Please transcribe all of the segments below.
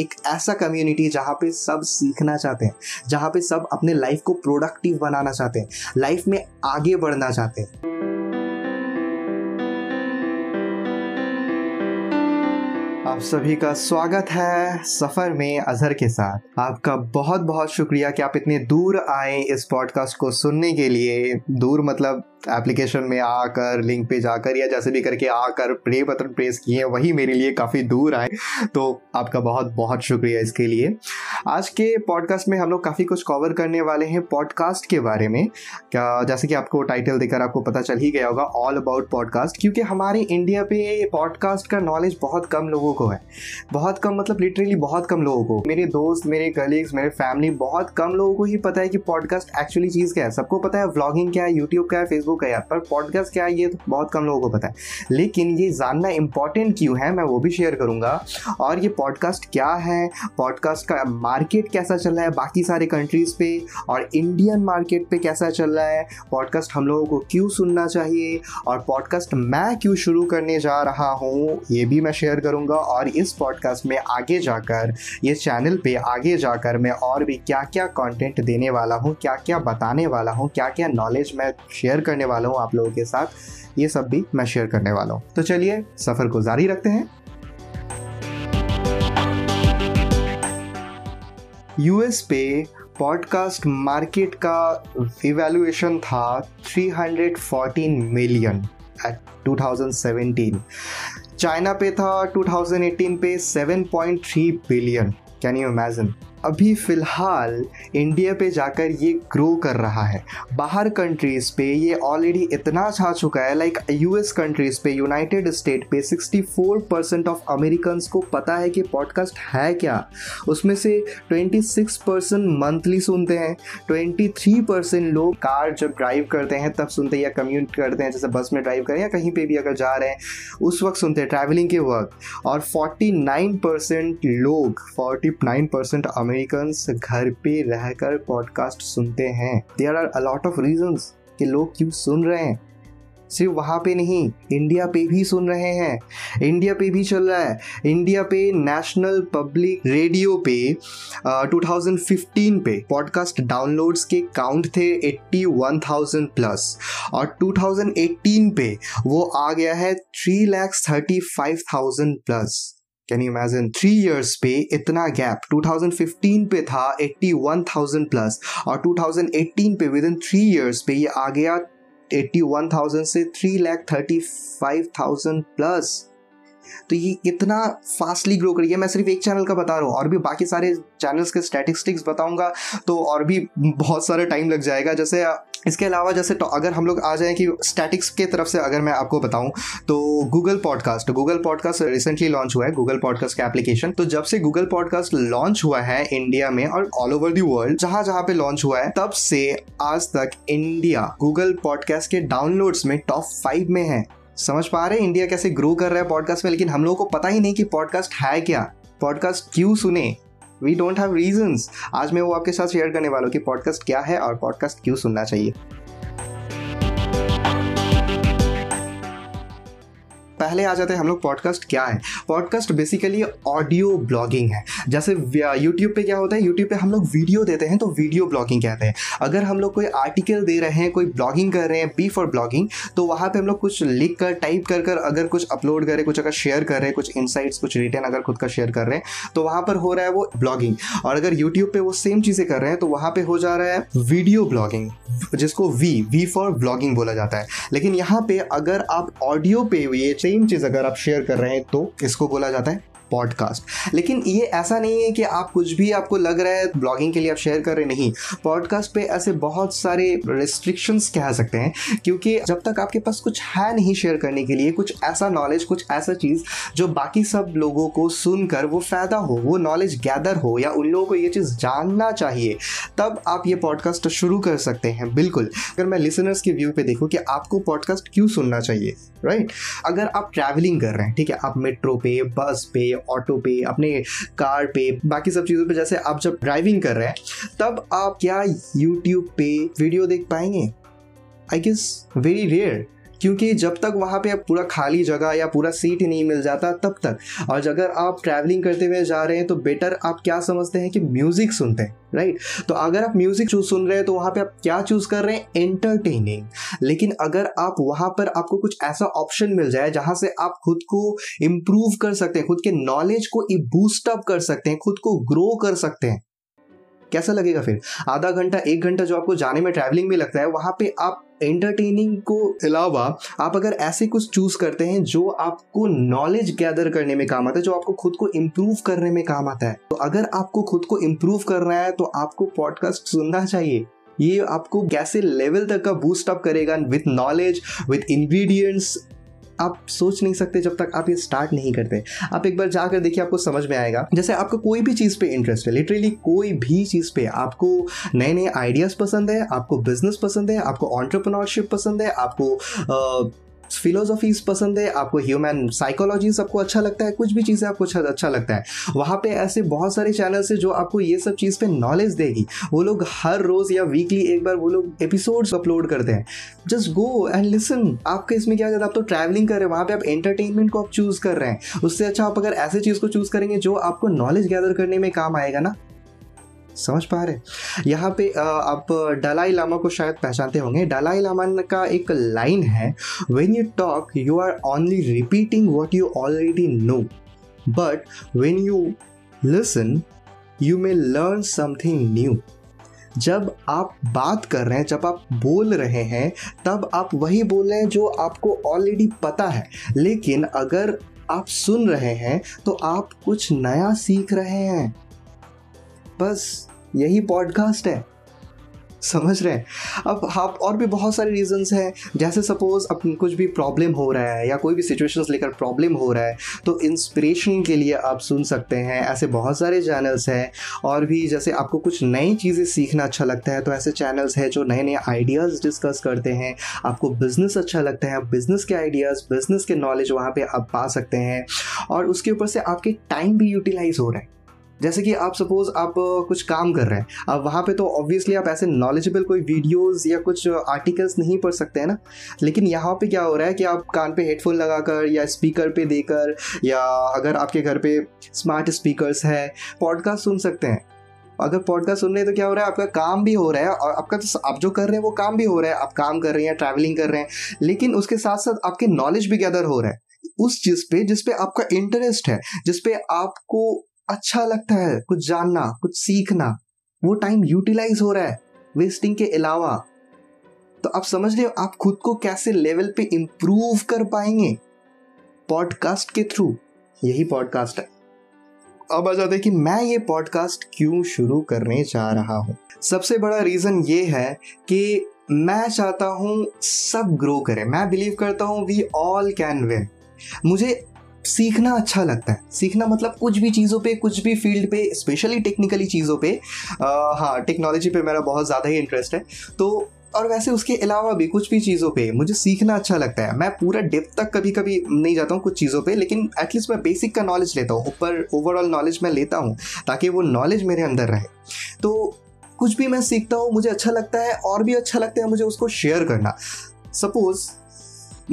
एक ऐसा कम्युनिटी जहाँ पे सब सीखना चाहते हैं, जहाँ पे सब अपने लाइफ को प्रोडक्टिव बनाना चाहते हैं, लाइफ में आगे बढ़ना चाहते हैं। आप सभी का स्वागत है सफ़र में अजहर के साथ। आपका बहुत बहुत शुक्रिया कि आप इतने दूर आए इस पॉडकास्ट को सुनने के लिए। दूर मतलब एप्लीकेशन में आकर, लिंक पे जाकर या जैसे भी करके आकर प्ले बटन प्रेस किए, वही मेरे लिए काफ़ी दूर आए, तो आपका बहुत बहुत शुक्रिया इसके लिए। आज के पॉडकास्ट में हम लोग काफ़ी कुछ कवर करने वाले हैं पॉडकास्ट के बारे में। जैसे कि आपको टाइटल देकर आपको पता चल ही गया होगा, ऑल अबाउट पॉडकास्ट, क्योंकि हमारे इंडिया पे पॉडकास्ट का नॉलेज बहुत कम लोगों को है। बहुत कम मतलब लिटरली बहुत कम लोगों को, मेरे दोस्त, मेरे कलीग्स, मेरे फैमिली, बहुत कम लोगों को ही पता है कि पॉडकास्ट एक्चुअली चीज़ क्या है। सबको पता है व्लॉगिंग क्या है, यूट्यूब क्या है, फेसबुक क्या है, पर पॉडकास्ट क्या है ये तो बहुत कम लोगों को पता है। लेकिन ये जानना इम्पॉर्टेंट क्यों है, मैं वो भी शेयर करूँगा। और ये पॉडकास्ट क्या है, पॉडकास्ट का मार्केट कैसा चल रहा है बाकी सारे कंट्रीज़ पे और इंडियन मार्केट पे कैसा चल रहा है, पॉडकास्ट हम लोगों को क्यों सुनना चाहिए और पॉडकास्ट मैं क्यों शुरू करने जा रहा हूँ, ये भी मैं शेयर करूँगा। और इस पॉडकास्ट में आगे जाकर, ये चैनल पे आगे जाकर मैं और भी क्या क्या कंटेंट देने वाला हूँ, क्या क्या बताने वाला हूँ, क्या क्या नॉलेज मैं शेयर करने वाला हूँ आप लोगों के साथ, ये सब भी मैं शेयर करने वाला हूँ। तो चलिए सफ़र को जारी रखते हैं। यूएस पे पॉडकास्ट मार्केट का इवैल्यूएशन था 314 मिलियन एट 2017। चाइना पे था 2018 पे 7.3 बिलियन। Can you imagine. अभी फ़िलहाल इंडिया पे जाकर ये ग्रो कर रहा है। बाहर कंट्रीज़ पे ये ऑलरेडी इतना छा चुका है, लाइक यूएस कंट्रीज़ पे, यूनाइटेड स्टेट पे 64% ऑफ अमेरिकन्स को पता है कि पॉडकास्ट है क्या। उसमें से 26% मंथली सुनते हैं, 23% लोग कार जब ड्राइव करते हैं तब सुनते हैं या कम्यूट करते हैं, जैसे बस में ड्राइव करें या कहीं पर भी अगर जा रहे हैं उस वक्त सुनते हैं, ट्रैवलिंग के वक्त। और 49% लोग, 49% अमेरिकन्स घर पे रहकर पॉडकास्ट सुनते हैं। There are a lot of reasons कि लोग क्यों सुन रहे हैं। सिर्फ वहाँ पे नहीं, इंडिया पे भी सुन रहे हैं, इंडिया पे भी चल रहा है। इंडिया पे नेशनल पब्लिक रेडियो पे 2015 पे पॉडकास्ट डाउनलोड्स के काउंट थे 81,000 प्लस, और 2018 पे वो आ गया है 3,35,000 plus. Can you imagine. 3 years पे इतना गैप। 2015 पे था 81,000 प्लस और 2018 पे विद इन 3 इयर्स पे ये आ गया 81,000 से 3,35,000 प्लस। तो ये इतना फास्टली ग्रो करिए। मैं सिर्फ एक चैनल का बता रहा हूँ, और भी बाकी सारे चैनल्स के स्टैटिस्टिक्स बताऊंगा तो और भी बहुत सारा टाइम लग जाएगा। जैसे इसके अलावा, जैसे तो अगर हम लोग आ जाएं कि स्टैटिक्स के तरफ से अगर मैं आपको बताऊं तो गूगल पॉडकास्ट रिसेंटली लॉन्च हुआ है, गूगल पॉडकास्ट का एप्लीकेशन। तो जब से गूगल पॉडकास्ट लॉन्च हुआ है इंडिया में और ऑल ओवर दी वर्ल्ड, जहाँ जहाँ पे लॉन्च हुआ है, तब से आज तक इंडिया गूगल पॉडकास्ट के डाउनलोड्स में टॉप 5 में है। समझ पा रहे हैं इंडिया कैसे ग्रो कर रहा है पॉडकास्ट में। लेकिन हम लोगों को पता ही नहीं कि पॉडकास्ट है क्या, पॉडकास्ट क्यों सुने। We don't have reasons. आज मैं वो आपके साथ शेयर करने वाला हूँ कि पॉडकास्ट क्या है और पॉडकास्ट क्यों सुनना चाहिए। पहले आ जाते हैं हम लोग पॉडकास्ट क्या है। पॉडकास्ट बेसिकली ऑडियो ब्लॉगिंग है। जैसे यूट्यूब पे क्या होता है, यूट्यूब पे हम लोग वीडियो देते हैं तो वीडियो ब्लॉगिंग कहते हैं। अगर हम लोग कोई आर्टिकल दे रहे हैं, कोई ब्लॉगिंग कर रहे हैं, बी फॉर ब्लॉगिंग, तो वहाँ पे हम लोग कुछ लिख कर, टाइप कर कर अगर कुछ अपलोड करें, कुछ अगर शेयर कर रहे हैं, कुछ इंसाइट्स, कुछ रिटर्न अगर खुद का शेयर कर रहे हैं, तो वहाँ पर हो रहा है वो ब्लॉगिंग। और अगर यूट्यूब पे वो सेम चीज़ें कर रहे हैं तो वहाँ पे हो जा रहा है वीडियो ब्लॉगिंग, जिसको वी फॉर ब्लॉगिंग बोला जाता है। लेकिन यहाँ पे अगर आप ऑडियो पे ये सेम चीज़ अगर आप शेयर कर रहे हैं तो इसको बोला जाता है पॉडकास्ट। लेकिन ये ऐसा नहीं है कि आप कुछ भी आपको लग रहा है ब्लॉगिंग के लिए आप शेयर कर रहे, नहीं। पॉडकास्ट पे ऐसे बहुत सारे रिस्ट्रिक्शंस कह सकते हैं, क्योंकि जब तक आपके पास कुछ है नहीं शेयर करने के लिए, कुछ ऐसा नॉलेज, कुछ ऐसा चीज़ जो बाकी सब लोगों को सुनकर वो फ़ायदा हो, वो नॉलेज गैदर हो, या उन लोगों को ये चीज़ जानना चाहिए, तब आप ये पॉडकास्ट शुरू कर सकते हैं। बिल्कुल। अगर मैं लिसनर्स के व्यू पे देखूँ कि आपको पॉडकास्ट क्यों सुनना चाहिए, राइट? अगर आप ट्रैवलिंग कर रहे हैं, ठीक है, आप मेट्रो पे, बस पे, ऑटो पे, अपने कार पे, बाकी सब चीज़ों पे, जैसे आप जब ड्राइविंग कर रहे हैं, तब आप क्या यूट्यूब पे वीडियो देख पाएंगे? I guess very rare. क्योंकि जब तक वहाँ पे पूरा खाली जगह या पूरा सीट नहीं मिल जाता तब तक, और अगर आप ट्रैवलिंग करते हुए जा रहे हैं तो बेटर आप क्या समझते हैं कि म्यूजिक सुनते हैं, राइट? तो अगर आप म्यूजिक सुन रहे हैं तो वहाँ पे आप क्या चूज कर रहे हैं? एंटरटेनिंग। लेकिन अगर आप वहाँ पर आपको कुछ ऐसा ऑप्शन मिल जाए जहाँ से आप खुद को इम्प्रूव कर सकते हैं, खुद के नॉलेज को बूस्ट अप कर सकते हैं, खुद को ग्रो कर सकते हैं, कैसा लगेगा? फिर आधा घंटा एक घंटा जो आपको जाने में ट्रैवलिंग में लगता है, वहाँ पे आप एंटरटेनिंग को अलावा आप अगर ऐसे कुछ चूज करते हैं जो आपको नॉलेज गैदर करने में काम आता है, जो आपको खुद को इम्प्रूव करने में काम आता है। तो अगर आपको खुद को इम्प्रूव करना है तो आपको पॉडकास्ट सुनना चाहिए। ये आपको कैसे लेवल तक का बूस्ट अप करेगा विथ नॉलेज, विथ इंग्रेडिएंट्स, आप सोच नहीं सकते जब तक आप ये स्टार्ट नहीं करते। आप एक बार जाकर देखिए, आपको समझ में आएगा। जैसे आपको कोई भी चीज़ पे इंटरेस्ट है, लिटरली कोई भी चीज़ पे, आपको नए नए आइडियाज़ पसंद है, आपको बिजनेस पसंद है, आपको एंटरप्रेन्योरशिप पसंद है, आपको फिलोसॉफीज पसंद है, आपको ह्यूमन साइकोलॉजी सबको अच्छा लगता है, कुछ भी चीज़ें आपको अच्छा लगता है, वहाँ पे ऐसे बहुत सारे चैनल्स हैं जो आपको ये सब चीज़ पे नॉलेज देगी। वो लोग हर रोज़ या वीकली एक बार वो लोग एपिसोड्स अपलोड करते हैं। Just go and listen. आपके इसमें क्या करता है, आप तो ट्रैवलिंग कर रहे हैं, वहाँ पे आप एंटरटेनमेंट को आप चूज़ कर रहे हैं। उससे अच्छा आप अगर ऐसे चीज़ को चूज़ करेंगे जो आपको नॉलेज गैदर करने में काम आएगा ना। समझ पा रहे? यहाँ पे आप दलाई लामा को शायद पहचानते होंगे। दलाई लामा का एक लाइन है, when you talk you are only repeating what you already know, but when you listen you may learn something new. जब आप बात कर रहे हैं, जब आप बोल रहे हैं, तब आप वही बोल रहे हैं जो आपको ऑलरेडी पता है, लेकिन अगर आप सुन रहे हैं तो आप कुछ नया सीख रहे हैं। बस यही पॉडकास्ट है, समझ रहे हैं? अब आप और भी बहुत सारे रीजंस हैं, जैसे सपोज अपन कुछ भी प्रॉब्लम हो रहा है या कोई भी सिचुएशंस लेकर प्रॉब्लम हो रहा है तो इंस्पिरेशन के लिए आप सुन सकते हैं। ऐसे बहुत सारे चैनल्स हैं। और भी जैसे आपको कुछ नई चीज़ें सीखना अच्छा लगता है तो ऐसे चैनल्स हैं जो नए नए आइडियाज़ डिस्कस करते हैं। आपको बिज़नेस अच्छा लगता है, बिज़नेस के आइडियाज़, बिज़नेस के नॉलेज वहाँ पर आप पा सकते हैं। और उसके ऊपर से आपके टाइम भी यूटिलाइज़ हो रहा है। जैसे कि आप सपोज़ आप कुछ काम कर रहे हैं, अब वहाँ पे तो ऑब्वियसली आप ऐसे नॉलेजेबल कोई वीडियोस या कुछ आर्टिकल्स नहीं पढ़ सकते हैं ना। लेकिन यहाँ पे क्या हो रहा है कि आप कान पे हेडफोन लगाकर या स्पीकर पे देकर, या अगर आपके घर पे स्मार्ट स्पीकर्स है, पॉडकास्ट सुन सकते हैं। अगर पॉडकास्ट सुन रहे हैं तो क्या हो रहा है, आपका काम भी हो रहा है और आपका आप जो कर रहे हैं वो काम भी हो रहा है। आप काम कर रहे हैं, ट्रैवलिंग कर रहे हैं, लेकिन उसके साथ साथ आपके नॉलेज भी गैदर हो रहा है उस चीज़ पे जिसपे आपका इंटरेस्ट है, जिसपे आपको अच्छा लगता है कुछ जानना, कुछ सीखना। वो टाइम यूटिलाइज हो रहा है वेस्टिंग के अलावा। तो आप समझ रहे हो आप खुद को कैसे लेवल पे इम्प्रूव कर पाएंगे पॉडकास्ट के थ्रू। यही पॉडकास्ट है। अब आ जाते हैं कि मैं ये पॉडकास्ट क्यों शुरू करने जा रहा हूँ। सबसे बड़ा रीज़न ये है कि मैं चाहता हूँ सब ग्रो करें। मैं बिलीव करता हूँ वी ऑल कैन विन। मुझे सीखना अच्छा लगता है। सीखना मतलब कुछ भी चीज़ों पे, कुछ भी फील्ड पे, स्पेशली टेक्निकली चीज़ों पे। हाँ, टेक्नोलॉजी पे मेरा बहुत ज़्यादा ही इंटरेस्ट है तो, और वैसे उसके अलावा भी कुछ भी चीज़ों पे मुझे सीखना अच्छा लगता है। मैं पूरा डेप्थ तक कभी कभी नहीं जाता हूँ कुछ चीज़ों पे, लेकिन एटलीस्ट मैं बेसिक का नॉलेज लेता हूँ, ऊपर ओवरऑल नॉलेज मैं लेता हूँ ताकि वो नॉलेज मेरे अंदर रहे। तो कुछ भी मैं सीखता हूँ, मुझे अच्छा लगता है, और भी अच्छा लगता है मुझे उसको शेयर करना। सपोज़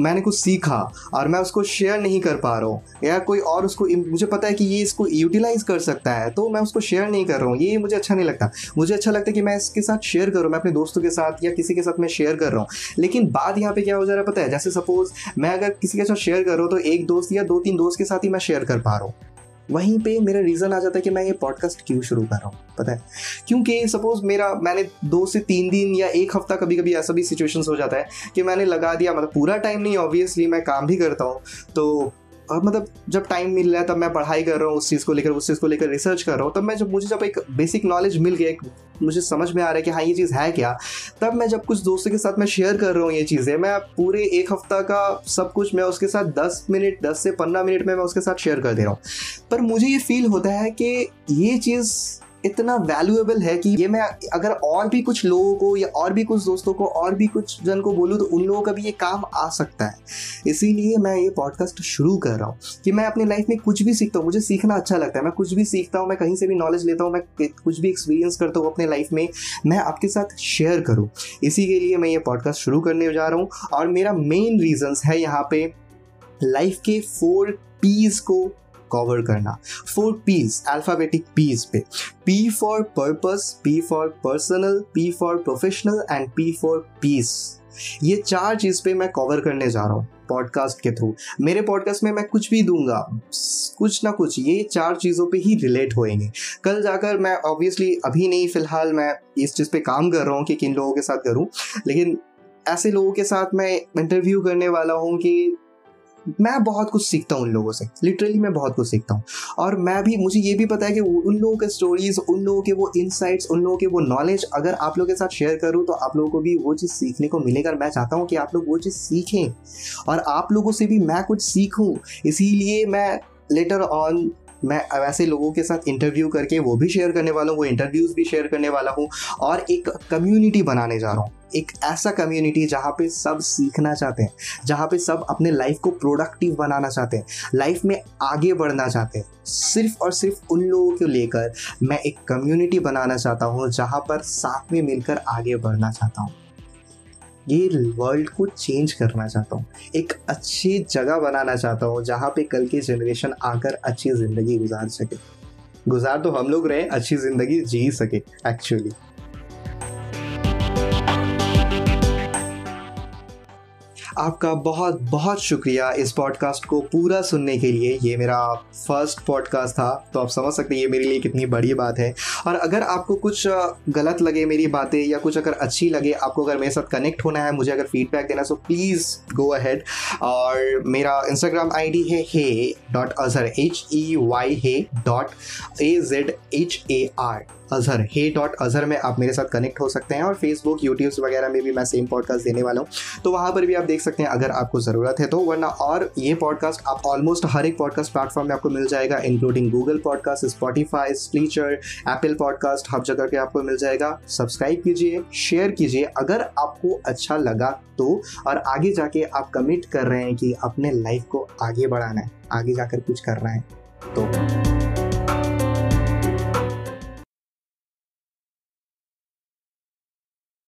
मैंने कुछ सीखा और मैं उसको शेयर नहीं कर पा रहा हूँ, या कोई और उसको, मुझे पता है कि ये इसको यूटिलाइज़ कर सकता है तो मैं उसको शेयर नहीं कर रहा हूँ, ये मुझे अच्छा नहीं लगता। मुझे अच्छा लगता है कि मैं इसके साथ शेयर करूँ, मैं अपने दोस्तों के साथ या किसी के साथ मैं शेयर कर रहा हूँ। लेकिन बात यहाँ पे क्या हो जा रहा है पता है, जैसे सपोज़ मैं अगर किसी के साथ शेयर कर रहा हूँ तो एक दोस्त या दो तीन दोस्त के साथ ही मैं शेयर कर पा रहा हूँ। वहीं पे मेरा रीज़न आ जाता है कि मैं ये पॉडकास्ट क्यों शुरू कर रहा हूँ पता है, क्योंकि सपोज़ मैंने 2 से 3 दिन या एक हफ्ता, कभी कभी ऐसा भी सिचुएशंस हो जाता है कि मैंने लगा दिया, मतलब पूरा टाइम नहीं, ऑब्वियसली मैं काम भी करता हूँ तो, और मतलब जब टाइम मिल रहा है तब मैं पढ़ाई कर रहा हूँ उस चीज़ को लेकर रिसर्च कर रहा हूँ। तब मैं मुझे जब एक बेसिक नॉलेज मिल गया, मुझे समझ में आ रहा है कि हाँ ये चीज़ है क्या, तब मैं जब कुछ दोस्तों के साथ मैं शेयर कर रहा हूँ ये चीज़ें, मैं पूरे एक हफ्ता का सब कुछ मैं उसके साथ 10 से 15 मिनट में मैं उसके साथ शेयर कर दे रहा हूँ। पर मुझे ये फील होता है कि ये चीज़ इतना वैल्यूएबल है कि ये मैं अगर और भी कुछ लोगों को या और भी कुछ दोस्तों को और भी कुछ जन को बोलूँ तो उन लोगों का भी ये काम आ सकता है। इसीलिए मैं ये पॉडकास्ट शुरू कर रहा हूँ कि मैं अपनी लाइफ में कुछ भी सीखता हूँ, मुझे सीखना अच्छा लगता है, मैं कुछ भी सीखता हूँ, मैं कहीं से भी नॉलेज लेता हूँ, मैं कुछ भी एक्सपीरियंस करता हूँ अपने लाइफ में, मैं आपके साथ शेयर करूँ। इसी के लिए मैं ये पॉडकास्ट शुरू करने जा रहा हूँ। और मेरा मेन रीजन्स है यहाँ पे लाइफ के 4 P's को कवर करना। 4 P's अल्फाबेटिक P's पे, P for purpose, P for personal, P for professional and P for peace. ये 4 चीज़ पे मैं कवर करने जा रहा हूँ पॉडकास्ट के थ्रू। मेरे पॉडकास्ट में मैं कुछ भी दूंगा, कुछ ना कुछ ये 4 चीज़ों पे ही रिलेट होएंगे। कल जाकर मैं ऑब्वियसली अभी नहीं, फ़िलहाल मैं इस चीज़ पे काम कर रहा हूँ कि किन लोगों के साथ करूँ, लेकिन ऐसे लोगों के साथ मैं इंटरव्यू करने वाला हूँ कि मैं बहुत कुछ सीखता हूँ उन लोगों से। लिटरली मैं बहुत कुछ सीखता हूँ और मैं भी, मुझे ये भी पता है कि उन लोगों के स्टोरीज़, उन लोगों के वो इनसाइट्स, उन लोगों के वो नॉलेज अगर आप लोगों के साथ शेयर करूँ तो आप लोगों को भी वो चीज़ सीखने को मिलेगा। मैं चाहता हूँ कि आप लोग वो चीज़ सीखें और आप लोगों से भी मैं कुछ सीखूँ। इसीलिए मैं लेटर ऑन मैं वैसे लोगों के साथ इंटरव्यू करके वो भी शेयर करने वाला हूँ, वो इंटरव्यूज़ भी शेयर करने वाला हूँ और एक कम्युनिटी बनाने जा रहा हूँ, एक ऐसा कम्युनिटी जहाँ पे सब सीखना चाहते हैं, जहाँ पे सब अपने लाइफ को प्रोडक्टिव बनाना चाहते हैं, लाइफ में आगे बढ़ना चाहते हैं। सिर्फ और सिर्फ उन लोगों को लेकर मैं एक कम्युनिटी बनाना चाहता हूँ जहाँ पर साथ में मिलकर आगे बढ़ना चाहता हूँ। ये वर्ल्ड को चेंज करना चाहता हूँ, एक अच्छी जगह बनाना चाहता हूँ जहाँ पे कल की जनरेशन आकर अच्छी ज़िंदगी गुजार सके, गुजार तो हम लोग रहे, अच्छी ज़िंदगी जी सके एक्चुअली। आपका बहुत बहुत शुक्रिया इस पॉडकास्ट को पूरा सुनने के लिए। ये मेरा फर्स्ट पॉडकास्ट था तो आप समझ सकते हैं ये मेरे लिए कितनी बड़ी बात है। और अगर आपको कुछ गलत लगे मेरी बातें या कुछ अगर अच्छी लगे, आपको अगर मेरे साथ कनेक्ट होना है, मुझे अगर फीडबैक देना है, सो प्लीज़ गो अहेड। और मेरा इंस्टाग्राम आईडी है hey.azhar में आप मेरे साथ कनेक्ट हो सकते हैं। और फेसबुक, यूट्यूब वगैरह में भी मैं सेम पॉडकास्ट देने वाला हूँ तो वहाँ पर भी आप देख सकते हैं अगर आपको ज़रूरत है तो, वरना और ये पॉडकास्ट आप ऑलमोस्ट हर एक पॉडकास्ट प्लेटफॉर्म में आपको मिल जाएगा, including Google podcast, Spotify, Spreaker, Apple podcast, हर जगह पे आपको मिल जाएगा। सब्सक्राइब कीजिए, शेयर कीजिए अगर आपको अच्छा लगा तो, और आगे जाके आप कमिट कर रहे हैं कि अपने लाइफ को आगे बढ़ाना है, आगे जाकर कुछ करना है तो